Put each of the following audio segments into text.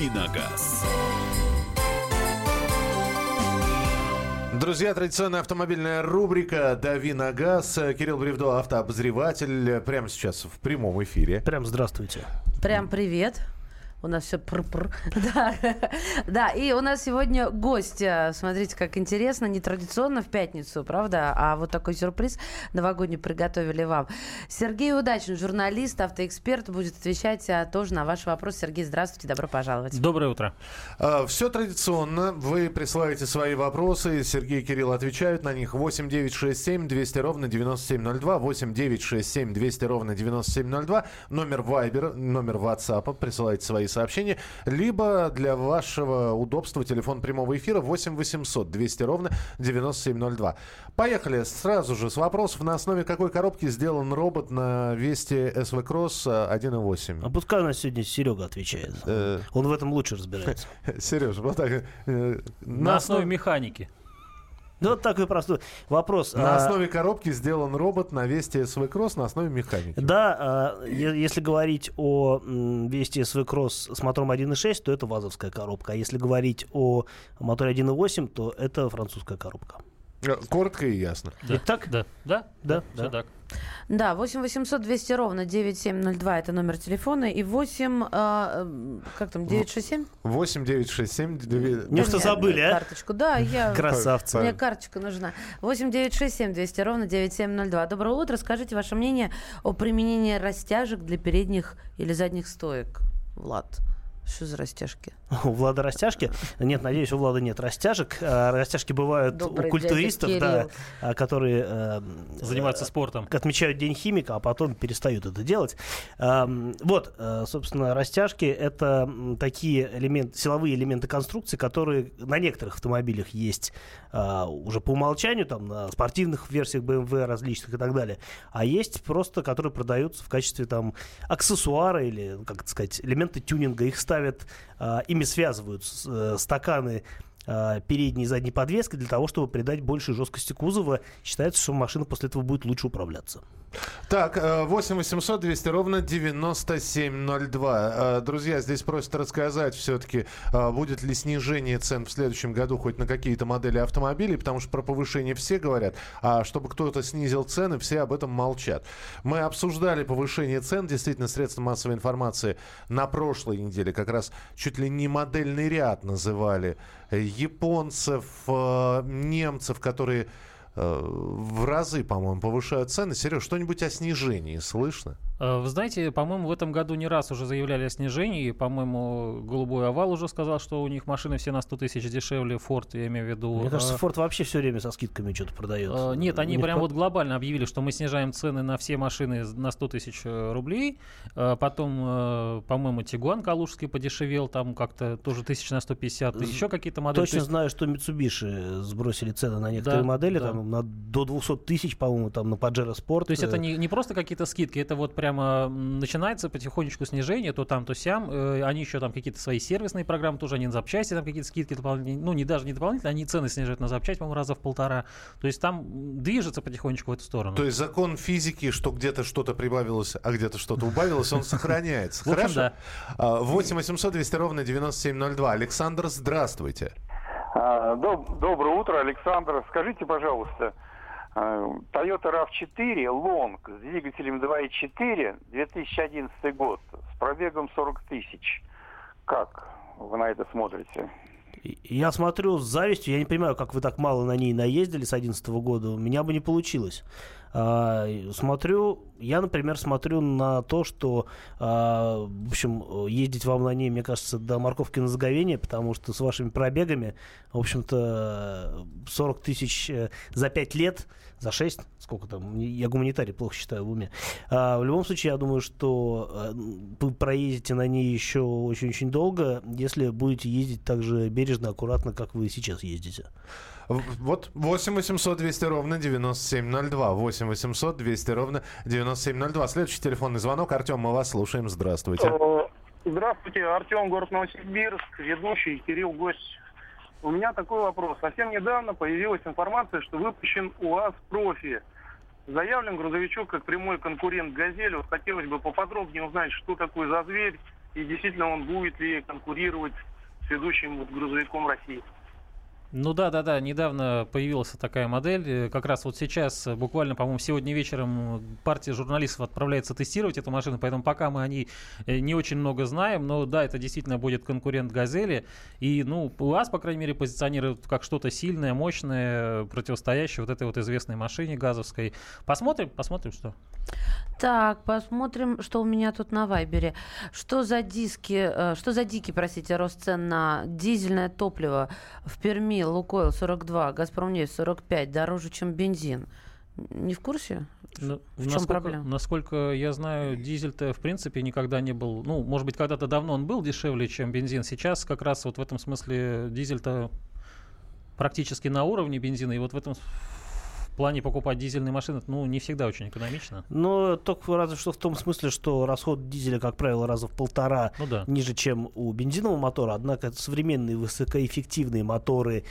и на газ. Друзья, традиционная автомобильная рубрика «Дави на газ». Кирилл Бревдо, автообозреватель, прямо сейчас в прямом эфире. Прям здравствуйте. Прям привет. У нас все пр-пр. Да, и у нас сегодня гость. Смотрите, как интересно. Нетрадиционно в пятницу, правда? А вот такой сюрприз новогодний приготовили вам. Сергей Удачин, журналист, автоэксперт, будет отвечать тоже на ваш вопрос. Сергей, здравствуйте, добро пожаловать. Доброе утро. Все традиционно. Вы присылаете свои вопросы. Сергей и Кирилл отвечают на них. 8 967 200 ровно 9702. 8 967 200 ровно 9702. Номер Viber, номер WhatsApp. Присылайте свои сообщения, либо для вашего удобства телефон прямого эфира 8 800 200 ровно 9702. Поехали сразу же с вопросов. На основе какой коробки сделан робот на Vesta SV Cross 1.8? А пускай у нас сегодня Серега отвечает. Он в этом лучше разбирается. Сереж, вот так. На основе механики. Ну, вот такой простой вопрос. На основе коробки сделан робот на Vesta SV Cross на основе механики. Да, если говорить о Vesta SV Cross с мотором 1.6, то это вазовская коробка. А если говорить о моторе 1.8, то это французская коробка. Коротко и ясно. Да. Итак, да. Да. Все так. Да, 8 800 200 ровно 9702 это номер телефона, и 967? 8 967 200. Неужто забыли, а? Карточку, да, я... Красавцы. Мне карточка нужна. 8 967 200 ровно 9702. Доброе утро, скажите ваше мнение о применении растяжек для передних или задних стоек, Влад. Что за растяжки? У Влада растяжки? Нет, надеюсь, у Влада нет растяжек. Растяжки бывают у культуристов, да, которые занимаются спортом, отмечают День химика, а потом перестают это делать. Вот, собственно, растяжки — это такие элементы, силовые элементы конструкции, которые на некоторых автомобилях есть уже по умолчанию, там на спортивных версиях BMW различных и так далее. А есть просто, которые продаются в качестве там аксессуара или, как это сказать, элементы тюнинга. Их ставят, ими связывают стаканы передней и задней подвески для того, чтобы придать больше жесткости кузова. Считается, что машина после этого будет лучше управляться. Так, 8 800 200 ровно 9702. Друзья, здесь просят рассказать все-таки, будет ли снижение цен в следующем году хоть на какие-то модели автомобилей, потому что про повышение все говорят, а чтобы кто-то снизил цены, все об этом молчат. Мы обсуждали повышение цен, действительно, средства массовой информации на прошлой неделе как раз чуть ли не модельный ряд называли японцев, немцев, которые... в разы, по-моему, повышают цены. Сереж, что-нибудь о снижении слышно? Вы знаете, по-моему, в этом году не раз уже заявляли о снижении. По-моему, «Голубой овал» уже сказал, что у них машины все на 100 тысяч дешевле. Ford, я имею в виду. Мне кажется, Ford вообще все время со скидками что-то продает. Нет, они прям вот глобально объявили, что мы снижаем цены на все машины на 100 тысяч рублей. Потом, по-моему, «Тигуан» калужский подешевел, там как-то тоже тысяч на 150. Еще какие-то модели. Точно знаю, что «Mitsubishi» сбросили цены на некоторые модели, там до 200 тысяч, по-моему, там на «Pajeро Sport». То есть это не просто какие-то скидки, это вот прямо начинается потихонечку снижение, то там, то сям. Они еще там какие-то свои сервисные программы, тоже они на запчасти там какие-то скидки дополнительные, ну, не даже не дополнительные, они цены снижают на запчасти, по-моему, раза в полтора. То есть там движется потихонечку в эту сторону. То есть закон физики, что где-то что-то прибавилось, а где-то что-то убавилось, он сохраняется. Хорошо? 8 800 200 ровно 9702. Александр, здравствуйте. Доброе утро, Александр. Скажите, пожалуйста, Toyota RAV-4 Long с двигателем 2.4, 2011 год, с пробегом 40 тысяч. Как вы на это смотрите? Я смотрю с завистью. Я не понимаю, как вы так мало на ней наездили с 2011 года. У меня бы не получилось. Я, например, смотрю на то, что, в общем, ездить вам на ней, мне кажется, до морковки на заговение, потому что с вашими пробегами, в общем-то, 40 тысяч за 5 лет, за 6, сколько там, я гуманитарий плохо считаю в уме. В любом случае, я думаю, что вы проездите на ней еще очень-очень долго, если будете ездить так же бережно, аккуратно, как вы сейчас ездите. Вот 8 800 200 ровно 9702. 8 800 200 ровно 9702. Следующий телефонный звонок. Артем, мы вас слушаем. Здравствуйте. Здравствуйте. Артем, город Новосибирск. Ведущий Кирилл, гость. У меня такой вопрос. Совсем недавно появилась информация, что выпущен УАЗ-профи. Заявлен грузовичок как прямой конкурент «Газели». Вот хотелось бы поподробнее узнать, что такое за зверь и действительно он будет ли конкурировать с ведущим грузовиком России. Ну да, недавно появилась такая модель. Как раз вот сейчас, буквально, по-моему, сегодня вечером партия журналистов отправляется тестировать эту машину, поэтому пока мы о ней не очень много знаем, но да, это действительно будет конкурент «Газели». И, ну, УАЗ, по крайней мере, позиционирует как что-то сильное, мощное, противостоящее вот этой вот известной машине газовской. Посмотрим, что. Так, посмотрим, что у меня тут на Вайбере. Что за дикий, рост цен на дизельное топливо в Перми? Лукойл 42, Газпром нефть 45, дороже, чем бензин. Не в курсе? Но в чем проблема? Насколько я знаю, дизель-то в принципе никогда не был. Ну, может быть, когда-то давно он был дешевле, чем бензин. Сейчас как раз вот в этом смысле дизель-то практически на уровне бензина. И вот в этом плане покупать дизельные машины, ну, не всегда очень экономично. Но только разве что в том смысле, что расход дизеля, как правило, раза в полтора ниже, чем у бензинового мотора. Однако современные высокоэффективные моторы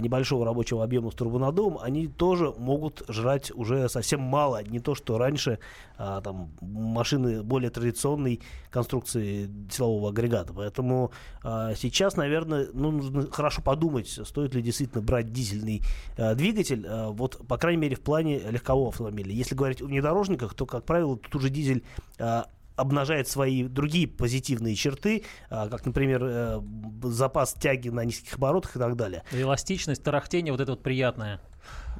небольшого рабочего объема с турбонаддувом, они тоже могут жрать уже совсем мало. Не то, что раньше там, машины более традиционной конструкции силового агрегата. Поэтому сейчас, наверное, нужно хорошо подумать, стоит ли действительно брать дизельный двигатель. Вот, по крайней мере, в плане легкового автомобиля. Если говорить о внедорожниках, то, как правило, тут уже дизель обнажает свои другие позитивные черты, как, например, запас тяги на низких оборотах и так далее. Эластичность, тарахтение, вот это вот приятное.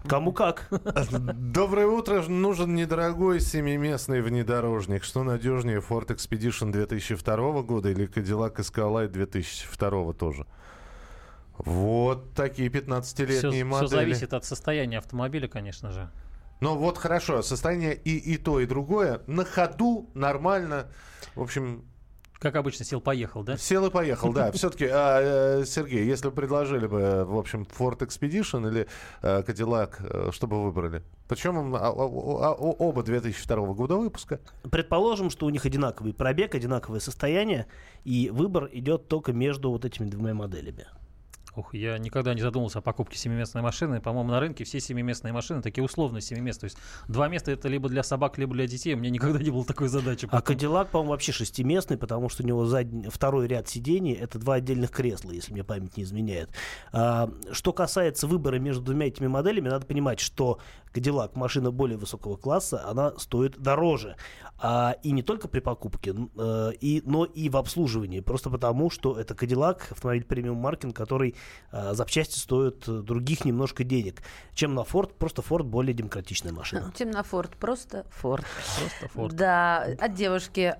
Кому как. Доброе утро. Нужен недорогой семиместный внедорожник. Что надежнее, Ford Expedition 2002 года или Cadillac Escalade 2002 тоже? Вот такие 15-летние модели. Все зависит от состояния автомобиля, конечно же. Ну вот хорошо, состояние и то, и другое. На ходу, нормально. В общем... Как обычно, сел и поехал, да. Все-таки, Сергей, если бы предложили бы, в общем, Ford Expedition или Cadillac, что бы выбрали? Причем оба 2002 года выпуска. Предположим, что у них одинаковый пробег, одинаковое состояние, и выбор идет только между вот этими двумя моделями. Я никогда не задумывался о покупке семиместной машины. По-моему, на рынке все семиместные машины такие условные семиместные. То есть два места это либо для собак, либо для детей. У меня никогда не было такой задачи. А Cadillac, по-моему, вообще шестиместный, потому что у него второй ряд сидений. Это два отдельных кресла, если мне память не изменяет. Что касается выбора между двумя этими моделями, надо понимать, что Cadillac, машина более высокого класса, она стоит дороже. И не только при покупке, но и в обслуживании. Просто потому, что это Cadillac, автомобиль премиум-маркинг, который запчасти стоят других немножко денег, чем на Ford. Просто Ford более демократичная машина. Чем на Ford. Просто Ford. Да, от девушки.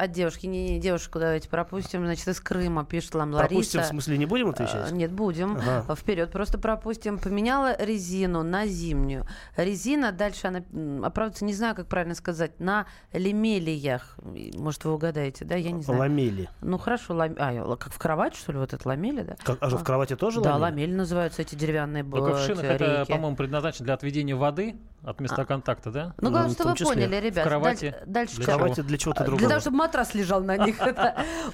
Не, девушку давайте пропустим. Значит, из Крыма пишет нам Лариса. Пропустим, в смысле не будем отвечать? Нет, будем. Ага. Вперед просто пропустим. Поменяла резину на зимнюю. Резина, дальше она оправдывается, не знаю, как правильно сказать, на лемелиях. Может, вы угадаете, да? Я не знаю. Ламели. Ну, хорошо. Как в кровать, что ли, вот это ламели, да? А в кровати тоже ламели? Да, ламель называются эти деревянные рейки. Только в шинах это, по-моему, предназначено для отведения воды от места контакта, да? Ну, главное, что вы поняли, ребят. В кровати. Дальше для кровати для чего-то другого. Для того, чтобы матрас лежал на них.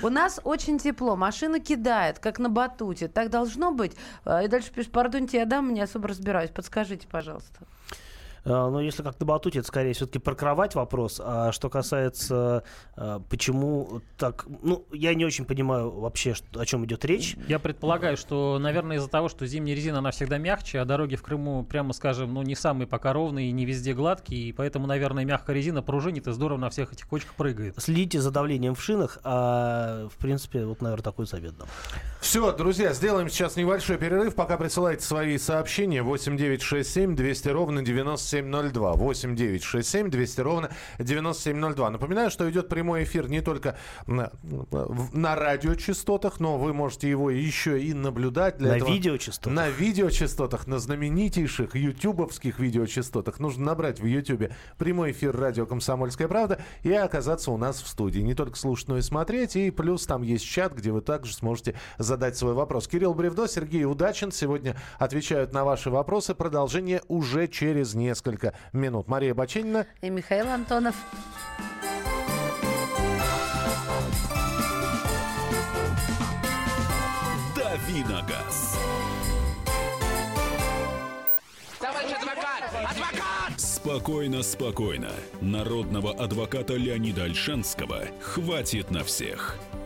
У нас очень тепло. Машина кидает, как на батуте. Так должно быть. И дальше пишет, пардоньте, я дам, не особо разбираюсь. Подскажите, пожалуйста. Но если как на батуте, это скорее все-таки про кровать вопрос. А что касается почему так... Ну, я не очень понимаю вообще, о чем идет речь. Я предполагаю, что, наверное, из-за того, что зимняя резина, она всегда мягче, а дороги в Крыму, прямо скажем, ну, не самые пока ровные, не везде гладкие, и поэтому, наверное, мягкая резина пружинит и здорово на всех этих кочках прыгает. Следите за давлением в шинах, а, в принципе, вот, наверное, такой совет дам. Все, друзья, сделаем сейчас небольшой перерыв, пока присылайте свои сообщения 8967 200 ровно 97 02 8 9 6 7 200 ровно 97 02. Напоминаю, что идет прямой эфир не только на радиочастотах, но вы можете его еще и наблюдать. Для этого видеочастотах. На видеочастотах, на знаменитейших ютубовских видеочастотах. Нужно набрать в Ютубе прямой эфир радио «Комсомольская правда» и оказаться у нас в студии. Не только слушать, но и смотреть. И плюс там есть чат, где вы также сможете задать свой вопрос. Кирилл Бревдо, Сергей Удачин сегодня отвечают на ваши вопросы. Продолжение уже через несколько минут. Мария Баченина и Михаил Антонов. Дави на газ. Товарищ адвокат! Адвокат! Спокойно. Народного адвоката Леонида Альшанского хватит на всех.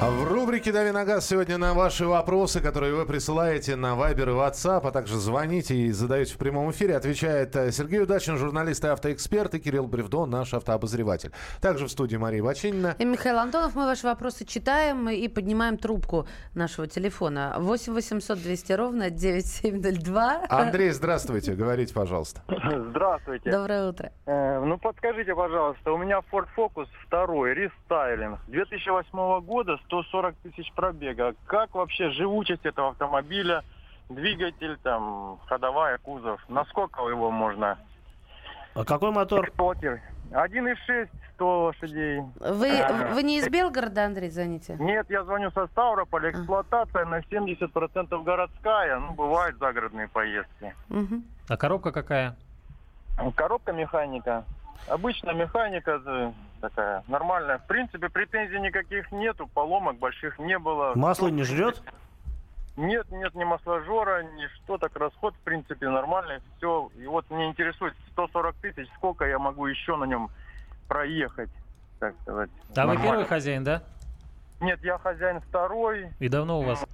В рубрике «Дави на газ» сегодня на ваши вопросы, которые вы присылаете на Viber и WhatsApp, а также звоните и задаете в прямом эфире, отвечает Сергей Удачин, журналист и автоэксперт, и Кирилл Бревдо, наш автообозреватель. Также в студии Мария Баченина. И Михаил Антонов. Мы ваши вопросы читаем и поднимаем трубку нашего телефона. 8 800 200 ровно 9702. Андрей, здравствуйте. Говорите, пожалуйста. Здравствуйте. Доброе утро. Ну, подскажите, пожалуйста, у меня Ford Focus 2, рестайлинг, 2008 года, 140 тысяч пробега. Как вообще живучесть этого автомобиля, двигатель, там, ходовая, кузов? Насколько его можно? А какой мотор? 1.6, 100 лошадей. Вы не из Белгорода, Андрей, звоните? Нет, я звоню со Ставрополя. Эксплуатация на 70% городская. Ну, бывают загородные поездки. Угу. А коробка какая? Коробка механика. Обычно механика такая нормальная. В принципе, претензий никаких нету, поломок больших не было. Масло не жрет? Нет, ни масложора, ни что, так расход, в принципе, нормальный. Все. И вот мне интересует 140 тысяч, сколько я могу еще на нем проехать, так сказать. А нормально. Вы первый хозяин, да? Нет, я хозяин второй. И давно у вас?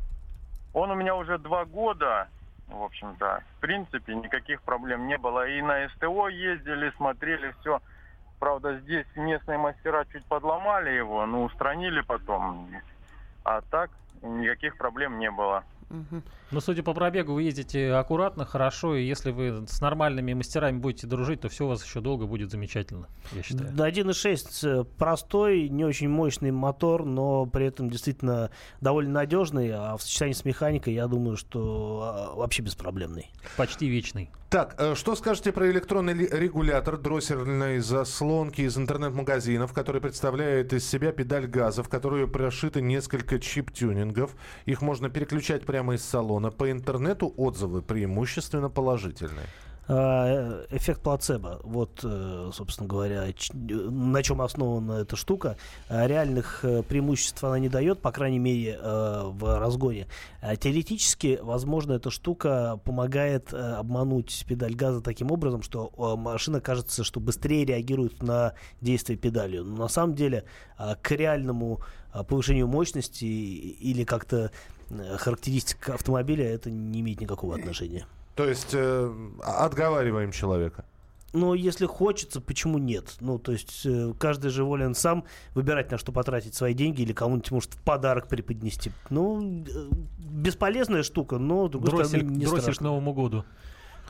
Он у меня уже 2 года. В общем-то, в принципе, никаких проблем не было. И на СТО ездили, смотрели все. Правда, здесь местные мастера чуть подломали его, но устранили потом. А так никаких проблем не было. Угу. Но, судя по пробегу, вы ездите аккуратно, хорошо. И если вы с нормальными мастерами будете дружить, то все у вас еще долго будет замечательно, я считаю. 1.6 простой, не очень мощный мотор, но при этом действительно довольно надежный. А в сочетании с механикой, я думаю, что вообще беспроблемный. Почти вечный. Так, что скажете про электронный регулятор дроссельной заслонки из интернет-магазинов, который представляет из себя педаль газа, в которую прошиты несколько чип-тюнингов. Их можно переключать прямо из салона. По интернету отзывы преимущественно положительные. Эффект плацебо. Вот, собственно говоря, на чем основана эта штука. Реальных преимуществ она не дает, по крайней мере, в разгоне. Теоретически, возможно, эта штука помогает обмануть педаль газа таким образом, что машина кажется, что быстрее реагирует на действие педалью. Но на самом деле к реальному повышению мощности или как-то характеристик автомобиля это не имеет никакого отношения. То есть отговариваем человека? Ну, если хочется, почему нет? Ну, то есть каждый же волен сам выбирать, на что потратить свои деньги или кому-нибудь, может, в подарок преподнести. Ну, бесполезная штука, но, с другой стороны, не страшно. Дроссель к Новому году.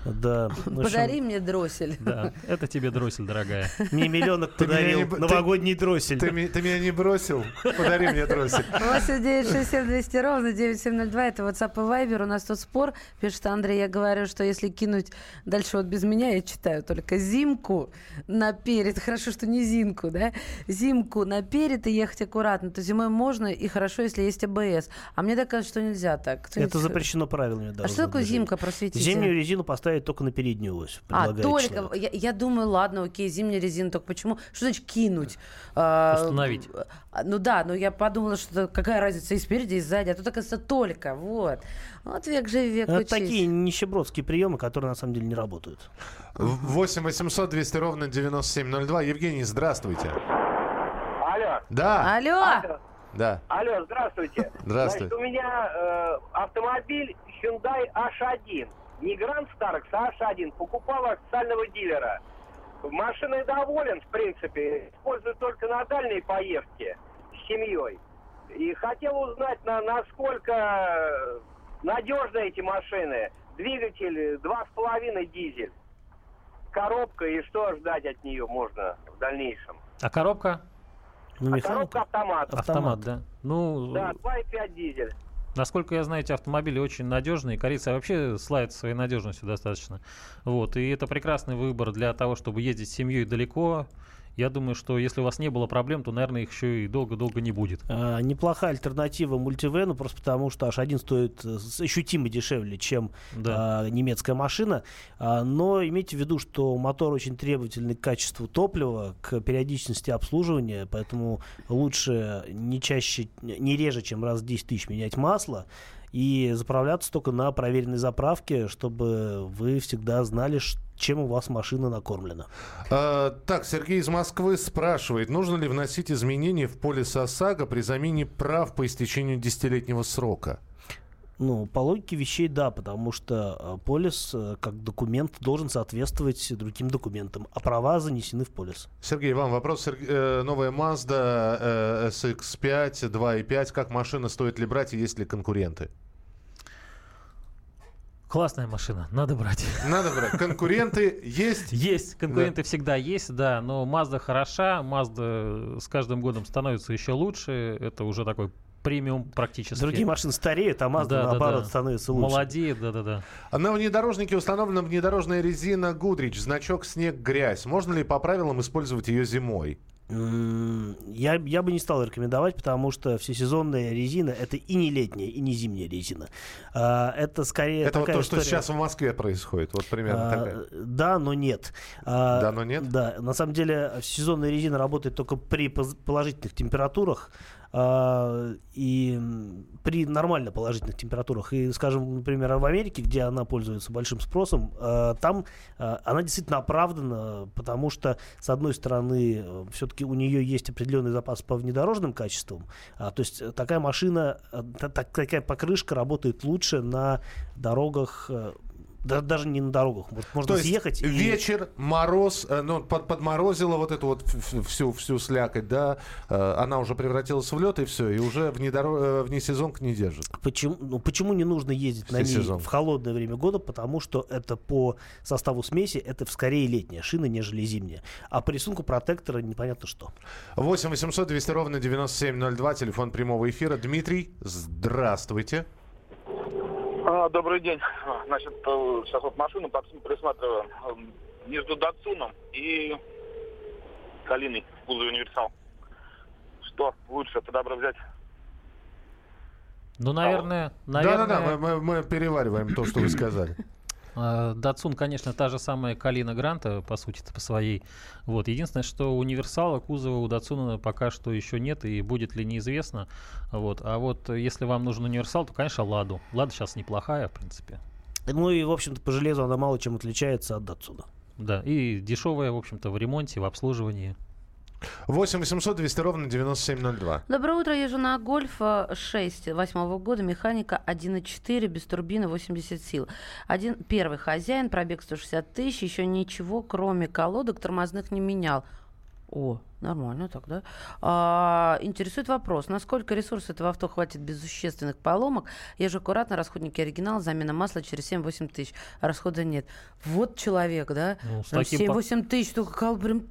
Да. Подари мне дроссель. Да, это тебе дроссель, дорогая. Мне миллионок подарил новогодний дроссель. Ты меня не бросил? Подари мне дроссель. 8-9-6-7-200 ровно 9702. Это WhatsApp и Viber. У нас тут спор. Пишет Андрей, я говорю, что если кинуть дальше вот без меня, я читаю только зимку наперед. Хорошо, что не зимку, да? Зимку наперед и ехать аккуратно. То зимой можно и хорошо, если есть АБС. А мне так кажется, что нельзя так. Это запрещено правилами дорожного движения. А что такое зимка, просветите? Зимнюю резину поставить только на переднюю ось. А, только. Я думаю, ладно, окей, зимняя резина, только почему? Что значит кинуть? Установить. Ну да, но я подумала, что какая разница и спереди, и сзади, а тут, оказывается, только. Вот. Вот век живи, век учись. Такие нищебродские приемы, которые на самом деле не работают. 8-800-200-97-02. Евгений, здравствуйте. Алло. Да. Алло. Да. Алло, здравствуйте. Здравствуйте. Значит, у меня автомобиль Hyundai H1. Не Grand Starex, а H1. Покупал официального дилера. Машиной доволен, в принципе. Использую только на дальние поездки с семьей. И хотел узнать, насколько надежны эти машины. Двигатель 2,5 дизель. Коробка и что ждать от нее можно в дальнейшем. А коробка? А коробка автомат. Автомат, да. Ну... Да, 2,5 дизель. Насколько я знаю, эти автомобили очень надежные. Корейцы вообще славятся своей надежностью достаточно. Вот. И это прекрасный выбор для того, чтобы ездить с семьей далеко я думаю, что если у вас не было проблем, то, наверное, их еще и долго-долго не будет. Неплохая альтернатива мультивену, просто потому что H1 стоит ощутимо дешевле, чем немецкая машина. Но имейте в виду, что мотор очень требовательный к качеству топлива, к периодичности обслуживания, поэтому лучше не реже, чем раз в 10 тысяч менять масло и заправляться только на проверенной заправке, чтобы вы всегда знали, чем у вас машина накормлена. Так, Сергей из Москвы спрашивает, нужно ли вносить изменения в полис ОСАГО при замене прав по истечению 10-летнего срока? Ну, по логике вещей, да, потому что полис, как документ, должен соответствовать другим документам, а права занесены в полис. Сергей, вам вопрос. Новая Mazda CX-5, 2.5. Как машина, стоит ли брать и есть ли конкуренты? Классная машина, надо брать. Надо брать. Конкуренты есть? Есть, конкуренты всегда есть, да. Но Mazda хороша, Mazda с каждым годом становится еще лучше. Это уже такой премиум практически. Другие машины стареют, а Mazda, наоборот, становится лучше. Молодеет, да. На внедорожнике установлена внедорожная резина Goodrich, значок «Снег-грязь». Можно ли по правилам использовать ее зимой? Я бы не стал рекомендовать, потому что всесезонная резина — это и не летняя, и не зимняя резина. Это скорее это такая вот то, история, что сейчас в Москве происходит. Вот примерно такая. Да, но нет. Да, но нет? Да. На самом деле всесезонная резина работает только при положительных температурах. И при нормально положительных температурах. И, скажем, например, в Америке, где она пользуется большим спросом, там она действительно оправдана, потому что, с одной стороны, все-таки у нее есть определенный запас по внедорожным качествам. То есть такая машина, такая покрышка работает лучше на дорогах. Даже не на дорогах. Можно съехать. Вечер, мороз, подморозило вот эту вот всю слякоть, да, она уже превратилась в лед, и все, и уже внесезонка не держит. Почему не нужно ездить на ней в холодное время года? Потому что это по составу смеси, это скорее летняя шина, нежели зимняя. А по рисунку протектора непонятно что. 8 800 200 ровно 9702, телефон прямого эфира. Дмитрий, здравствуйте. Добрый день. Значит, сейчас вот машину присматриваю между Датсумом и Калиной в кузове универсал. Что лучше подобрать взять? Ну, наверное... Да-да-да, мы перевариваем то, что вы сказали. Датсун, конечно, та же самая Калина Гранта, по сути, по своей. Вот. Единственное, что универсала кузова у Датсуна пока что еще нет, и будет ли, неизвестно. Вот. А вот если вам нужен универсал, то, конечно, Ладу. Лада сейчас неплохая, в принципе. Ну и, в общем-то, по железу она мало чем отличается от Датсуна. Да, и дешевая, в общем-то, в ремонте, в обслуживании. 8 800 200 ровно 9702. Доброе утро, езжу на Гольф 6 2008 года, механика 1.4, без турбины, 80 сил. Первый хозяин, пробег 160 тысяч, еще ничего, кроме колодок тормозных, не менял. О, нормально так, да? Интересует вопрос, насколько ресурсов этого авто хватит без существенных поломок? Езжу аккуратно, расходники оригинал, замена масла через 7-8 тысяч, расхода нет. Вот человек, да? Ну, 7-8 тысяч, только колбрим...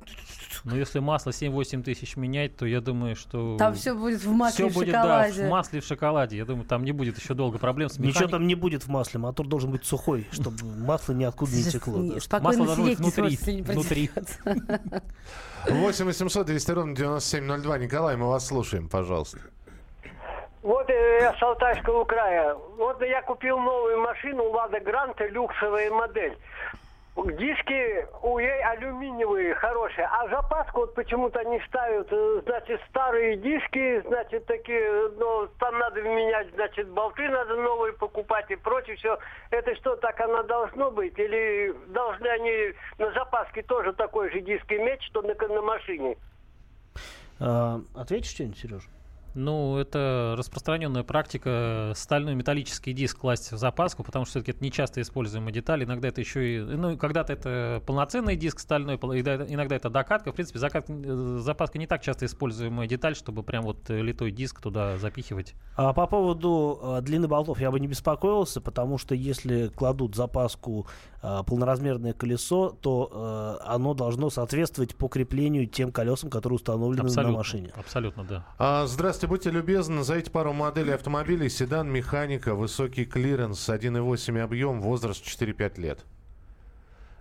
Ну, если масло 7-8 тысяч менять, то я думаю, что... Там все будет в масле и в шоколаде. Все будет, да, в масле и в шоколаде. Я думаю, там не будет еще долго проблем с механикой. Ничего там не будет в масле. Мотор должен быть сухой, чтобы масло ниоткуда не текло. Масло должно быть внутри. 8 800 200 ровно 9702. Николай, мы вас слушаем, пожалуйста. Вот я с Алтайского края. Вот я купил новую машину, Lada Granta, люксовая модель. Диски у ей алюминиевые, хорошие. А запаску вот почему-то они ставят, значит, старые диски, значит, такие, ну, там надо менять, значит, болты надо новые покупать и прочее все. Это что, так оно должно быть? Или должны они на запаске тоже такой же диск иметь, что на машине? Ответишь что-нибудь, Сережа? Ну, это распространенная практика — стальной металлический диск класть в запаску, потому что все-таки это нечасто используемая деталь. Иногда это еще и... Ну, когда-то это полноценный диск стальной, иногда это докатка. В принципе, запаска не так часто используемая деталь, чтобы прям вот литой диск туда запихивать. А по поводу длины болтов я бы не беспокоился, потому что если кладут в запаску полноразмерное колесо, то оно должно соответствовать по креплению тем колесам, которые установлены на машине. Абсолютно, да. Здравствуйте. Будьте любезны, назовите пару моделей автомобилей. Седан, механика, высокий клиренс, 1.8 объем, возраст 4-5 лет.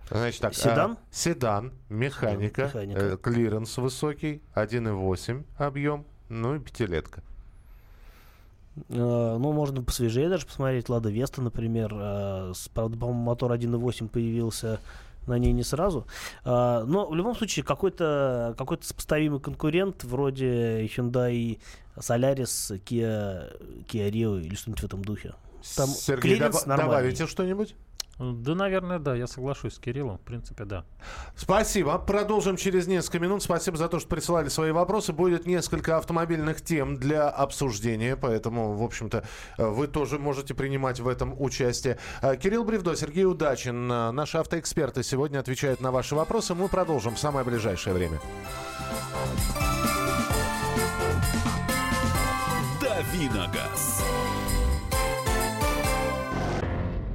Значит так, седан? Седан, механика, да, механика. Клиренс высокий, 1,8 объем, ну и пятилетка. Ну, можно посвежее даже посмотреть. Лада Веста, например. Правда, по-моему, мотор 1,8 появился на ней не сразу. Но в любом случае какой-то сопоставимый конкурент вроде Hyundai Solaris, Kia Rio или что-нибудь в этом духе. Там Сергей, добавите что-нибудь? Да, наверное, да. Я соглашусь с Кириллом. В принципе, да. Спасибо. Продолжим через несколько минут. Спасибо за то, что присылали свои вопросы. Будет несколько автомобильных тем для обсуждения. Поэтому, в общем-то, вы тоже можете принимать в этом участие. Кирилл Бревдо, Сергей Удачин. Наши автоэксперты сегодня отвечают на ваши вопросы. Мы продолжим в самое ближайшее время. Дави на газ.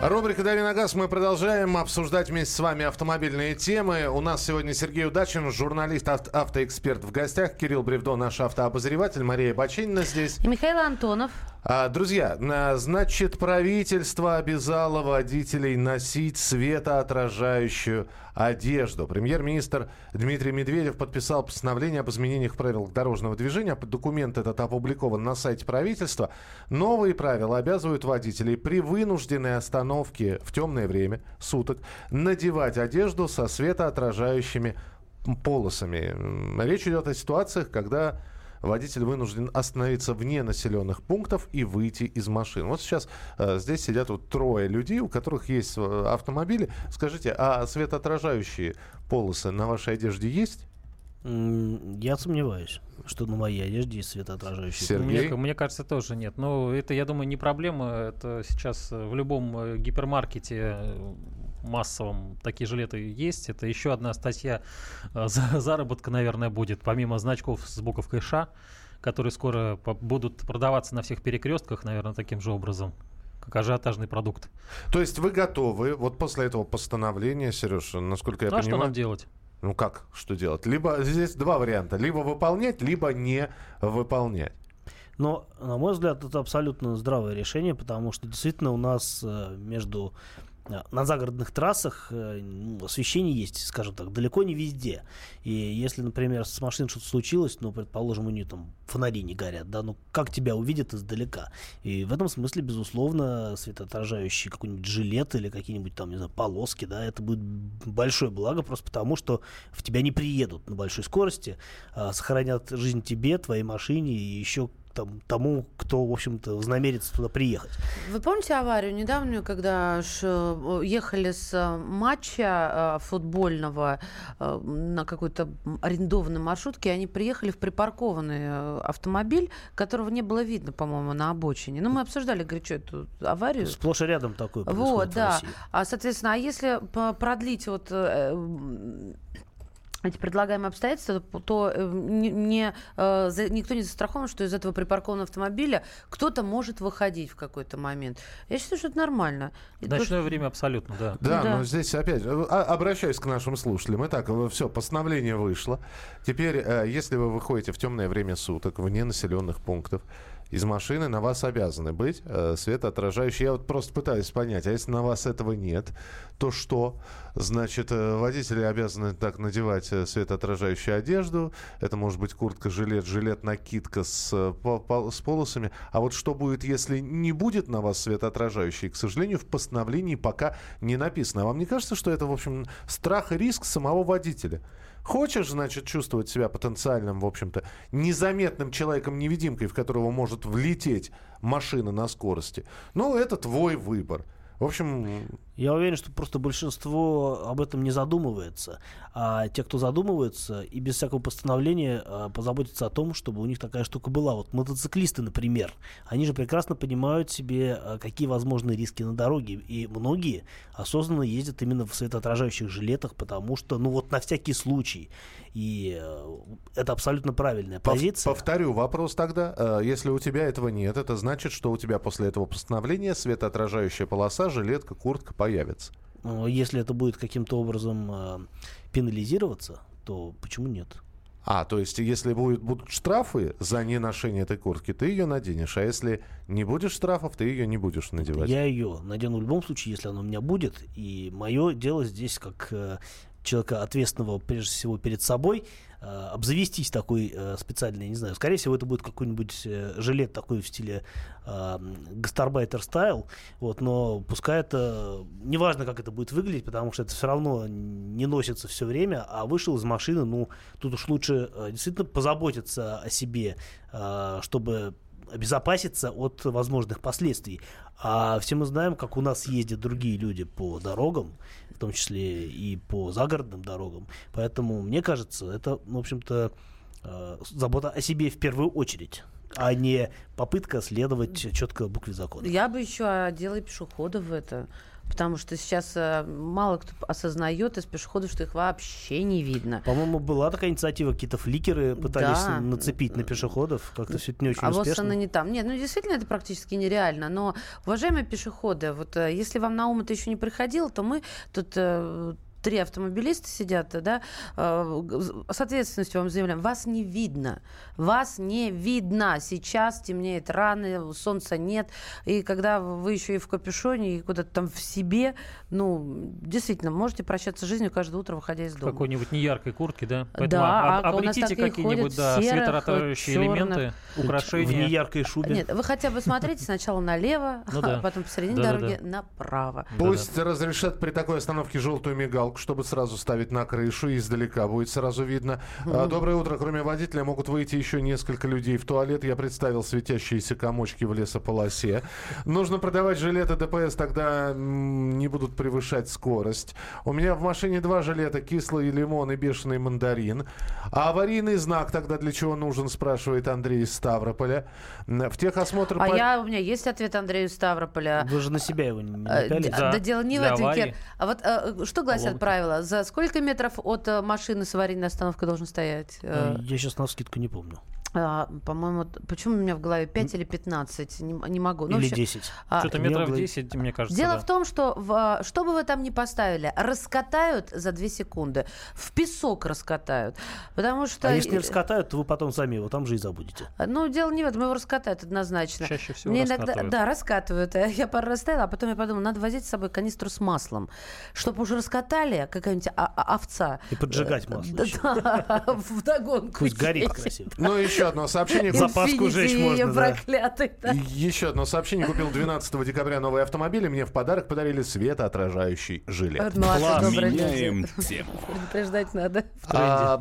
Рубрика «Дави на газ». Мы продолжаем обсуждать вместе с вами автомобильные темы. У нас сегодня Сергей Удачин, журналист, автоэксперт в гостях. Кирилл Бревдо, наш автообозреватель. Мария Баченина здесь. И Михаил Антонов. Друзья, значит, правительство обязало водителей носить светоотражающую одежду. Премьер-министр Дмитрий Медведев подписал постановление об изменениях правил дорожного движения. Документ этот опубликован на сайте правительства. Новые правила обязывают водителей при вынужденной остановке в темное время суток надевать одежду со светоотражающими полосами. Речь идет о ситуациях, когда водитель вынужден остановиться вне населенных пунктов и выйти из машин. Вот сейчас здесь сидят вот трое людей, у которых есть автомобили. Скажите, а светоотражающие полосы на вашей одежде есть? Я сомневаюсь, что на моей одежде есть светоотражающие. Сергей? Мне кажется, тоже нет. Но это, я думаю, не проблема. Это сейчас в любом гипермаркете массовом такие жилеты есть. Это еще одна статья заработка, наверное, будет. Помимо значков с буковкой «Ш», которые скоро будут продаваться на всех перекрестках, наверное, таким же образом, как ажиотажный продукт. То есть вы готовы, вот после этого постановления, Сережа, насколько я понимаю... А что нам делать? Ну как, что делать? Либо здесь два варианта. Либо выполнять, либо не выполнять. Но, на мой взгляд, это абсолютно здравое решение, потому что действительно у нас на загородных трассах освещение есть, скажем так, далеко не везде. И если, например, с машиной что-то случилось, предположим, у нее там фонари не горят, да, как тебя увидят издалека? И в этом смысле, безусловно, светоотражающий какой-нибудь жилет или какие-нибудь там, не знаю, полоски, да, это будет большое благо просто потому, что в тебя не приедут на большой скорости, сохранят жизнь тебе, твоей машине и еще тому, кто, в общем-то, вознамерится туда приехать. Вы помните аварию недавнюю, когда ехали с матча футбольного на какой-то арендованной маршрутке, и они приехали в припаркованный автомобиль, которого не было видно, по-моему, на обочине. Мы обсуждали горячо эту аварию. Сплошь и рядом такое происходит вот, да. В России. Соответственно, а если продлить эти предлагаемые обстоятельства, то никто не застрахован, что из этого припаркованного автомобиля кто-то может выходить в какой-то момент. Я считаю, что это нормально. Ночное время абсолютно, да. Да, но здесь опять обращаюсь к нашим слушателям. Итак, все, постановление вышло. Теперь, если вы выходите в темное время суток, вне населенных пунктов, из машины на вас обязаны быть светоотражающие. Я просто пытаюсь понять, а если на вас этого нет, то что? Значит, водители обязаны так надевать светоотражающую одежду. Это может быть куртка, жилет, накидка с полосами. А вот что будет, если не будет на вас светоотражающий? К сожалению, в постановлении пока не написано. А вам не кажется, что это, в общем, страх и риск самого водителя? Хочешь, значит, чувствовать себя потенциальным, в общем-то, незаметным человеком-невидимкой, в которого может влететь машина на скорости? Ну, это твой выбор. В общем... Я уверен, что просто большинство об этом не задумывается. А те, кто задумывается, и без всякого постановления позаботятся о том, чтобы у них такая штука была. Вот мотоциклисты, например, они же прекрасно понимают себе, какие возможны риски на дороге. И многие осознанно ездят именно в светоотражающих жилетах, потому что, ну вот на всякий случай. И это абсолютно правильная позиция. Повторю вопрос тогда. Если у тебя этого нет, это значит, что у тебя после этого постановления светоотражающая полоса, жилетка, куртка появится. Если это будет каким-то образом пенализироваться, то почему нет? То есть, если будут штрафы за неношение этой куртки, ты ее наденешь. А если не будет штрафов, ты ее не будешь надевать. Я ее надену в любом случае, если она у меня будет. И мое дело здесь, как человека ответственного, прежде всего, перед собой, обзавестись такой специальной, не знаю, скорее всего, это будет какой-нибудь жилет такой в стиле гастарбайтер-стайл, вот, но пускай это, неважно, как это будет выглядеть, потому что это все равно не носится все время, а вышел из машины, ну, тут уж лучше действительно позаботиться о себе, чтобы обезопаситься от возможных последствий. А все мы знаем, как у нас ездят другие люди по дорогам, в том числе и по загородным дорогам. Поэтому, мне кажется, это, в общем-то, забота о себе в первую очередь, а не попытка следовать четко букве закона. Я бы еще одела пешеходов в это. Потому что сейчас мало кто осознает из пешеходов, что их вообще не видно. По-моему, была такая инициатива, какие-то фликеры пытались нацепить на пешеходов. Как-то все это не очень успешно. А вот она не там. Нет, ну действительно это практически нереально. Но, уважаемые пешеходы, вот если вам на ум это еще не приходило, то мы тут... Три автомобилиста сидят, да, с ответственностью вам заявляем, вас не видно, сейчас темнеет рано, солнца нет, и когда вы еще и в капюшоне, и куда-то там в себе, ну, действительно, можете прощаться с жизнью каждое утро, выходя из дома. В какой-нибудь неяркой куртке, да? Поэтому да, обретите какие-нибудь светоотражающие элементы, украшения. В неяркой шубе. Нет, вы хотя бы смотрите сначала налево, а потом посередине дороги направо. Пусть разрешат при такой остановке желтую мигалку, чтобы сразу ставить на крышу, издалека будет сразу видно. Доброе утро. Кроме водителя могут выйти еще несколько людей в туалет. Я представил светящиеся комочки в лесополосе. Нужно продавать жилеты ДПС, тогда не будут превышать скорость. У меня в машине два жилета, кислый лимон и бешеный мандарин. А аварийный знак тогда для чего нужен, спрашивает Андрей из Ставрополя. В техосмотр... у меня есть ответ Андрею из Ставрополя. Вы же на себя его не напялите. Да дело не в ответе. А вот что гласит правило, за сколько метров от машины с аварийной остановкой должен стоять? Я сейчас навскидку не помню. По-моему, почему у меня в голове 5 или 15, не могу. Или 10. Что-то метров 10, мне кажется. Дело в том, что что бы вы там ни поставили, раскатают за 2 секунды, в песок раскатают. Потому что... А если не раскатают, то вы потом сами его там же и забудете. Ну, дело не в этом, его раскатают однозначно. Чаще всего раскатывают. Да, раскатывают. Я пару раз ставила, а потом я подумала, надо возить с собой канистру с маслом, чтобы уже раскатали какая-нибудь овца. И поджигать масло. Да, вдогонку. Пусть горит красиво. Ну, еще одно сообщение. Запаску жечь можно, проклятый, да. Еще одно сообщение. Купил 12 декабря новый автомобиль, и мне в подарок подарили светоотражающий жилет. Меняем тему. Предупреждать надо.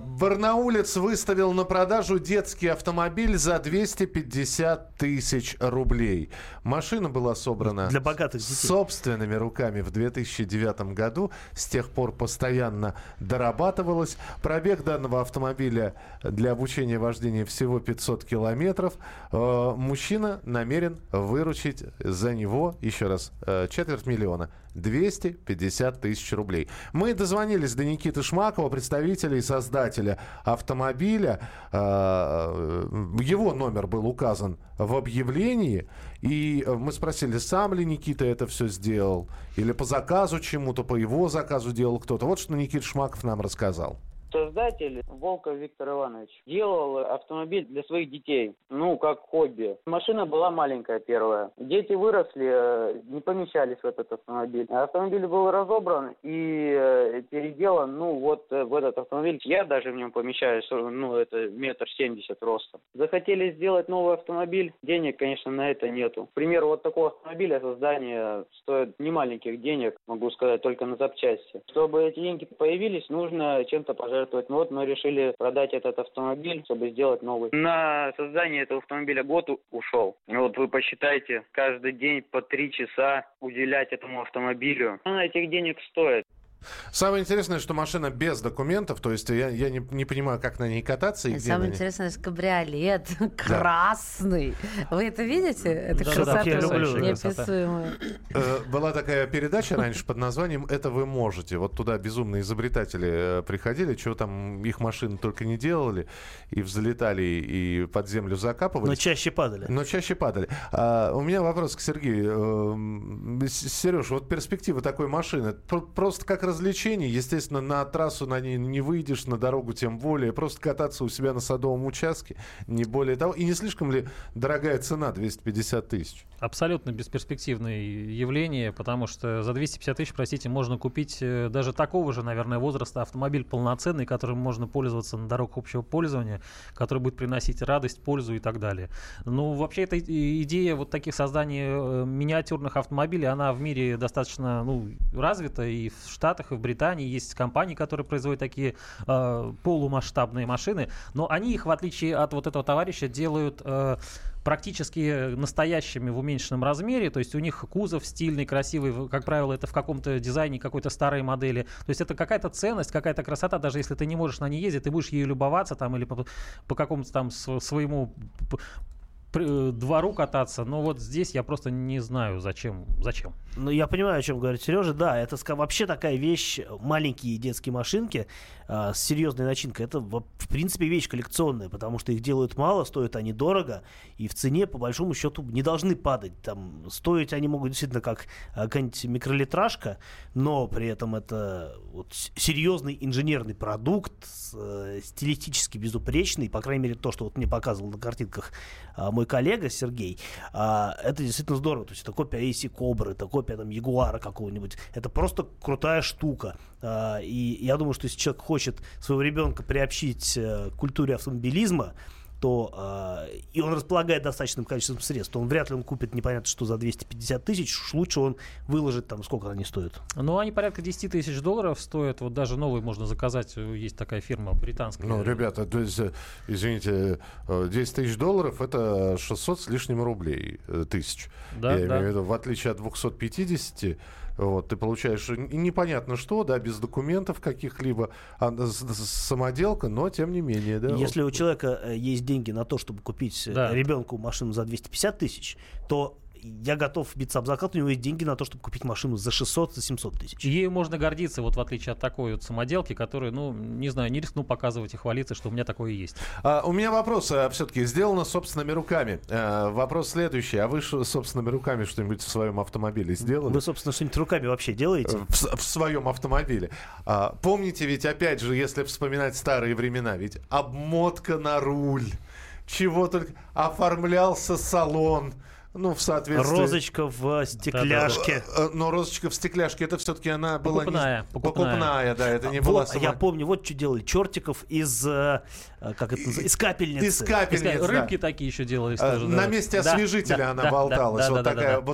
Барнаулец выставил на продажу детский автомобиль за 250 тысяч рублей. Машина была собрана для богатых детей собственными руками в 2009 году. С тех пор постоянно дорабатывалась. Пробег данного автомобиля для обучения вождения всего 500 километров. Мужчина намерен выручить за него, еще раз, 250 000 рублей. 250 тысяч рублей. Мы дозвонились до Никиты Шмакова, представителя и создателя автомобиля. Его номер был указан в объявлении. И мы спросили, сам ли Никита это все сделал, или по заказу чему-то, по его заказу делал кто-то. Вот что Никита Шмаков нам рассказал. Создатель Волков Виктор Иванович делал автомобиль для своих детей, ну, как хобби. Машина была маленькая первая. Дети выросли, не помещались в этот автомобиль. Автомобиль был разобран и переделан, ну, вот в этот автомобиль. Я даже в нем помещаюсь, ну, это 1,70 м роста. Захотели сделать новый автомобиль, денег, конечно, на это нету. К примеру, вот такого автомобиля создание стоит немаленьких денег, могу сказать, только на запчасти. Чтобы эти деньги появились, нужно чем-то пожертвовать лет. Ну вот мы решили продать этот автомобиль, чтобы сделать новый. На создание этого автомобиля год ушел. Вот вы посчитайте, каждый день по 3 часа уделять этому автомобилю. Он этих денег стоит. Самое интересное, что машина без документов, то есть я не понимаю, как на ней кататься. И самое интересное, что кабриолет красный. Вы это видите? Это красоту неописуемую. Была такая передача раньше под названием «Это вы можете». Вот туда безумные изобретатели приходили, чего там их машины только не делали, и взлетали, и под землю закапывали. Но чаще падали. У меня вопрос к Сергею. Сереж, вот перспектива такой машины, просто как развлечение, естественно, на трассу на ней не выйдешь, на дорогу тем более, просто кататься у себя на садовом участке, не более того. И не слишком ли дорогая цена 250 тысяч? Абсолютно бесперспективное явление, потому что за 250 тысяч, простите, можно купить даже такого же, наверное, возраста автомобиль полноценный, которым можно пользоваться на дорогах общего пользования, который будет приносить радость, пользу и так далее. Ну, вообще, эта идея вот таких созданий миниатюрных автомобилей, она в мире достаточно развита, и в Штатах, и в Британии есть компании, которые производят такие полумасштабные машины, но они их, в отличие от вот этого товарища, делают практически настоящими в уменьшенном размере, то есть у них кузов стильный, красивый, как правило, это в каком-то дизайне какой-то старой модели, то есть это какая-то ценность, какая-то красота, даже если ты не можешь на ней ездить, ты будешь ею любоваться там или по какому-то там своему двору кататься, но вот здесь я просто не знаю, зачем. Ну, я понимаю, о чем говорит Сережа, да, это вообще такая вещь, маленькие детские машинки с серьезной начинкой, это, в принципе, вещь коллекционная, потому что их делают мало, стоят они дорого, и в цене, по большому счету, не должны падать, там, стоить они могут действительно как какая-нибудь микролитражка, но при этом это вот серьезный инженерный продукт, стилистически безупречный, по крайней мере, то, что вот мне показывал на картинках мой коллега Сергей, это действительно здорово. То есть это копия AC Cobra, это копия там Ягуара какого-нибудь. Это просто крутая штука. И я думаю, что если человек хочет своего ребенка приобщить к культуре автомобилизма, то и он располагает достаточным количеством средств, то он вряд ли купит непонятно что за 250 тысяч, уж лучше он выложит там, сколько они стоят. Ну, они порядка 10 тысяч долларов стоят, вот даже новые можно заказать, есть такая фирма британская. Ну, ребята, то есть, извините, 10 тысяч долларов это 600 с лишним рублей тысяч. Да, я имею в виду, в отличие от 250, вот, ты получаешь непонятно что, да, без документов каких-либо, самоделка, но тем не менее. Да, если вот у человека есть деньги на то, чтобы купить ребенку машину за 250 тысяч, то я готов биться об заклад, у него есть деньги на то, чтобы купить машину за 600, за 700 тысяч. Ею можно гордиться, вот в отличие от такой вот самоделки, которую, не знаю, не рискну показывать и хвалиться, что у меня такое есть. У меня вопрос, все-таки сделано собственными руками. Вопрос следующий. А вы собственными руками что-нибудь в своем автомобиле сделали? Вы, собственно, что-нибудь руками вообще делаете? В своем автомобиле. Помните, ведь, опять же, если вспоминать старые времена, ведь обмотка на руль, чего только оформлялся салон. В соответствии... Розочка в стекляшке. Но розочка в стекляшке, это все-таки она была... Покупная, да, это не была... Я помню, вот что делали, чертиков из капельницы. Из капельницы, да. Рыбки такие еще делались тоже. На месте освежителя она болталась, вот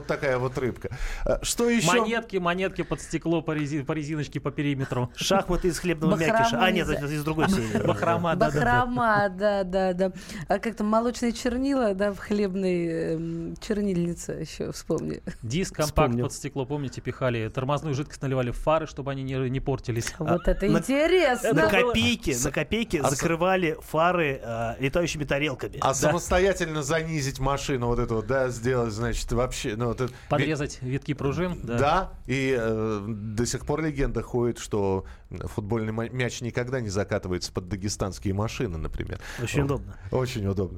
такая вот рыбка. Что еще? Монетки под стекло по резиночке по периметру. Шахматы из хлебного мякиша. А, нет, это из другой серии. Бахрома, да. Как-то молочные чернила, да, в хлебной... Чернильница еще, вспомни. Диск, компакт под стекло, помните, пихали. Тормозную жидкость наливали в фары, чтобы они не портились. Вот это интересно. На копейки закрывали фары летающими тарелками. Самостоятельно занизить машину, вот эту, да, сделать, значит, вообще... Подрезать витки пружин. Да, и до сих пор легенда ходит, что футбольный мяч никогда не закатывается под дагестанские машины, например. Очень удобно. Очень удобно.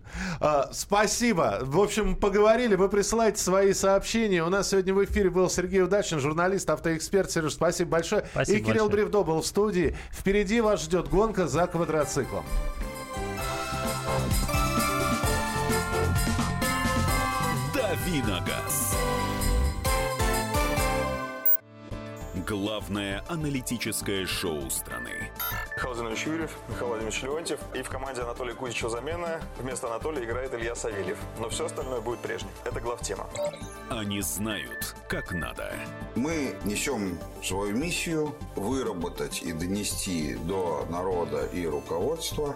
Спасибо. В общем, поговорили. Вы присылайте свои сообщения. У нас сегодня в эфире был Сергей Удачин, журналист, автоэксперт. Сереж, спасибо большое. Спасибо. И Кирилл Бревдо был в студии. Впереди вас ждет гонка за квадроциклом. Дави на газ. Главное аналитическое шоу страны. Михаил Зинович Юрьев, Михаил Владимирович Леонтьев. И в команде Анатолия Кузичева замена. Вместо Анатолия играет Илья Савельев. Но все остальное будет прежним. Это главтема. Они знают, как надо. Мы несем свою миссию выработать и донести до народа и руководства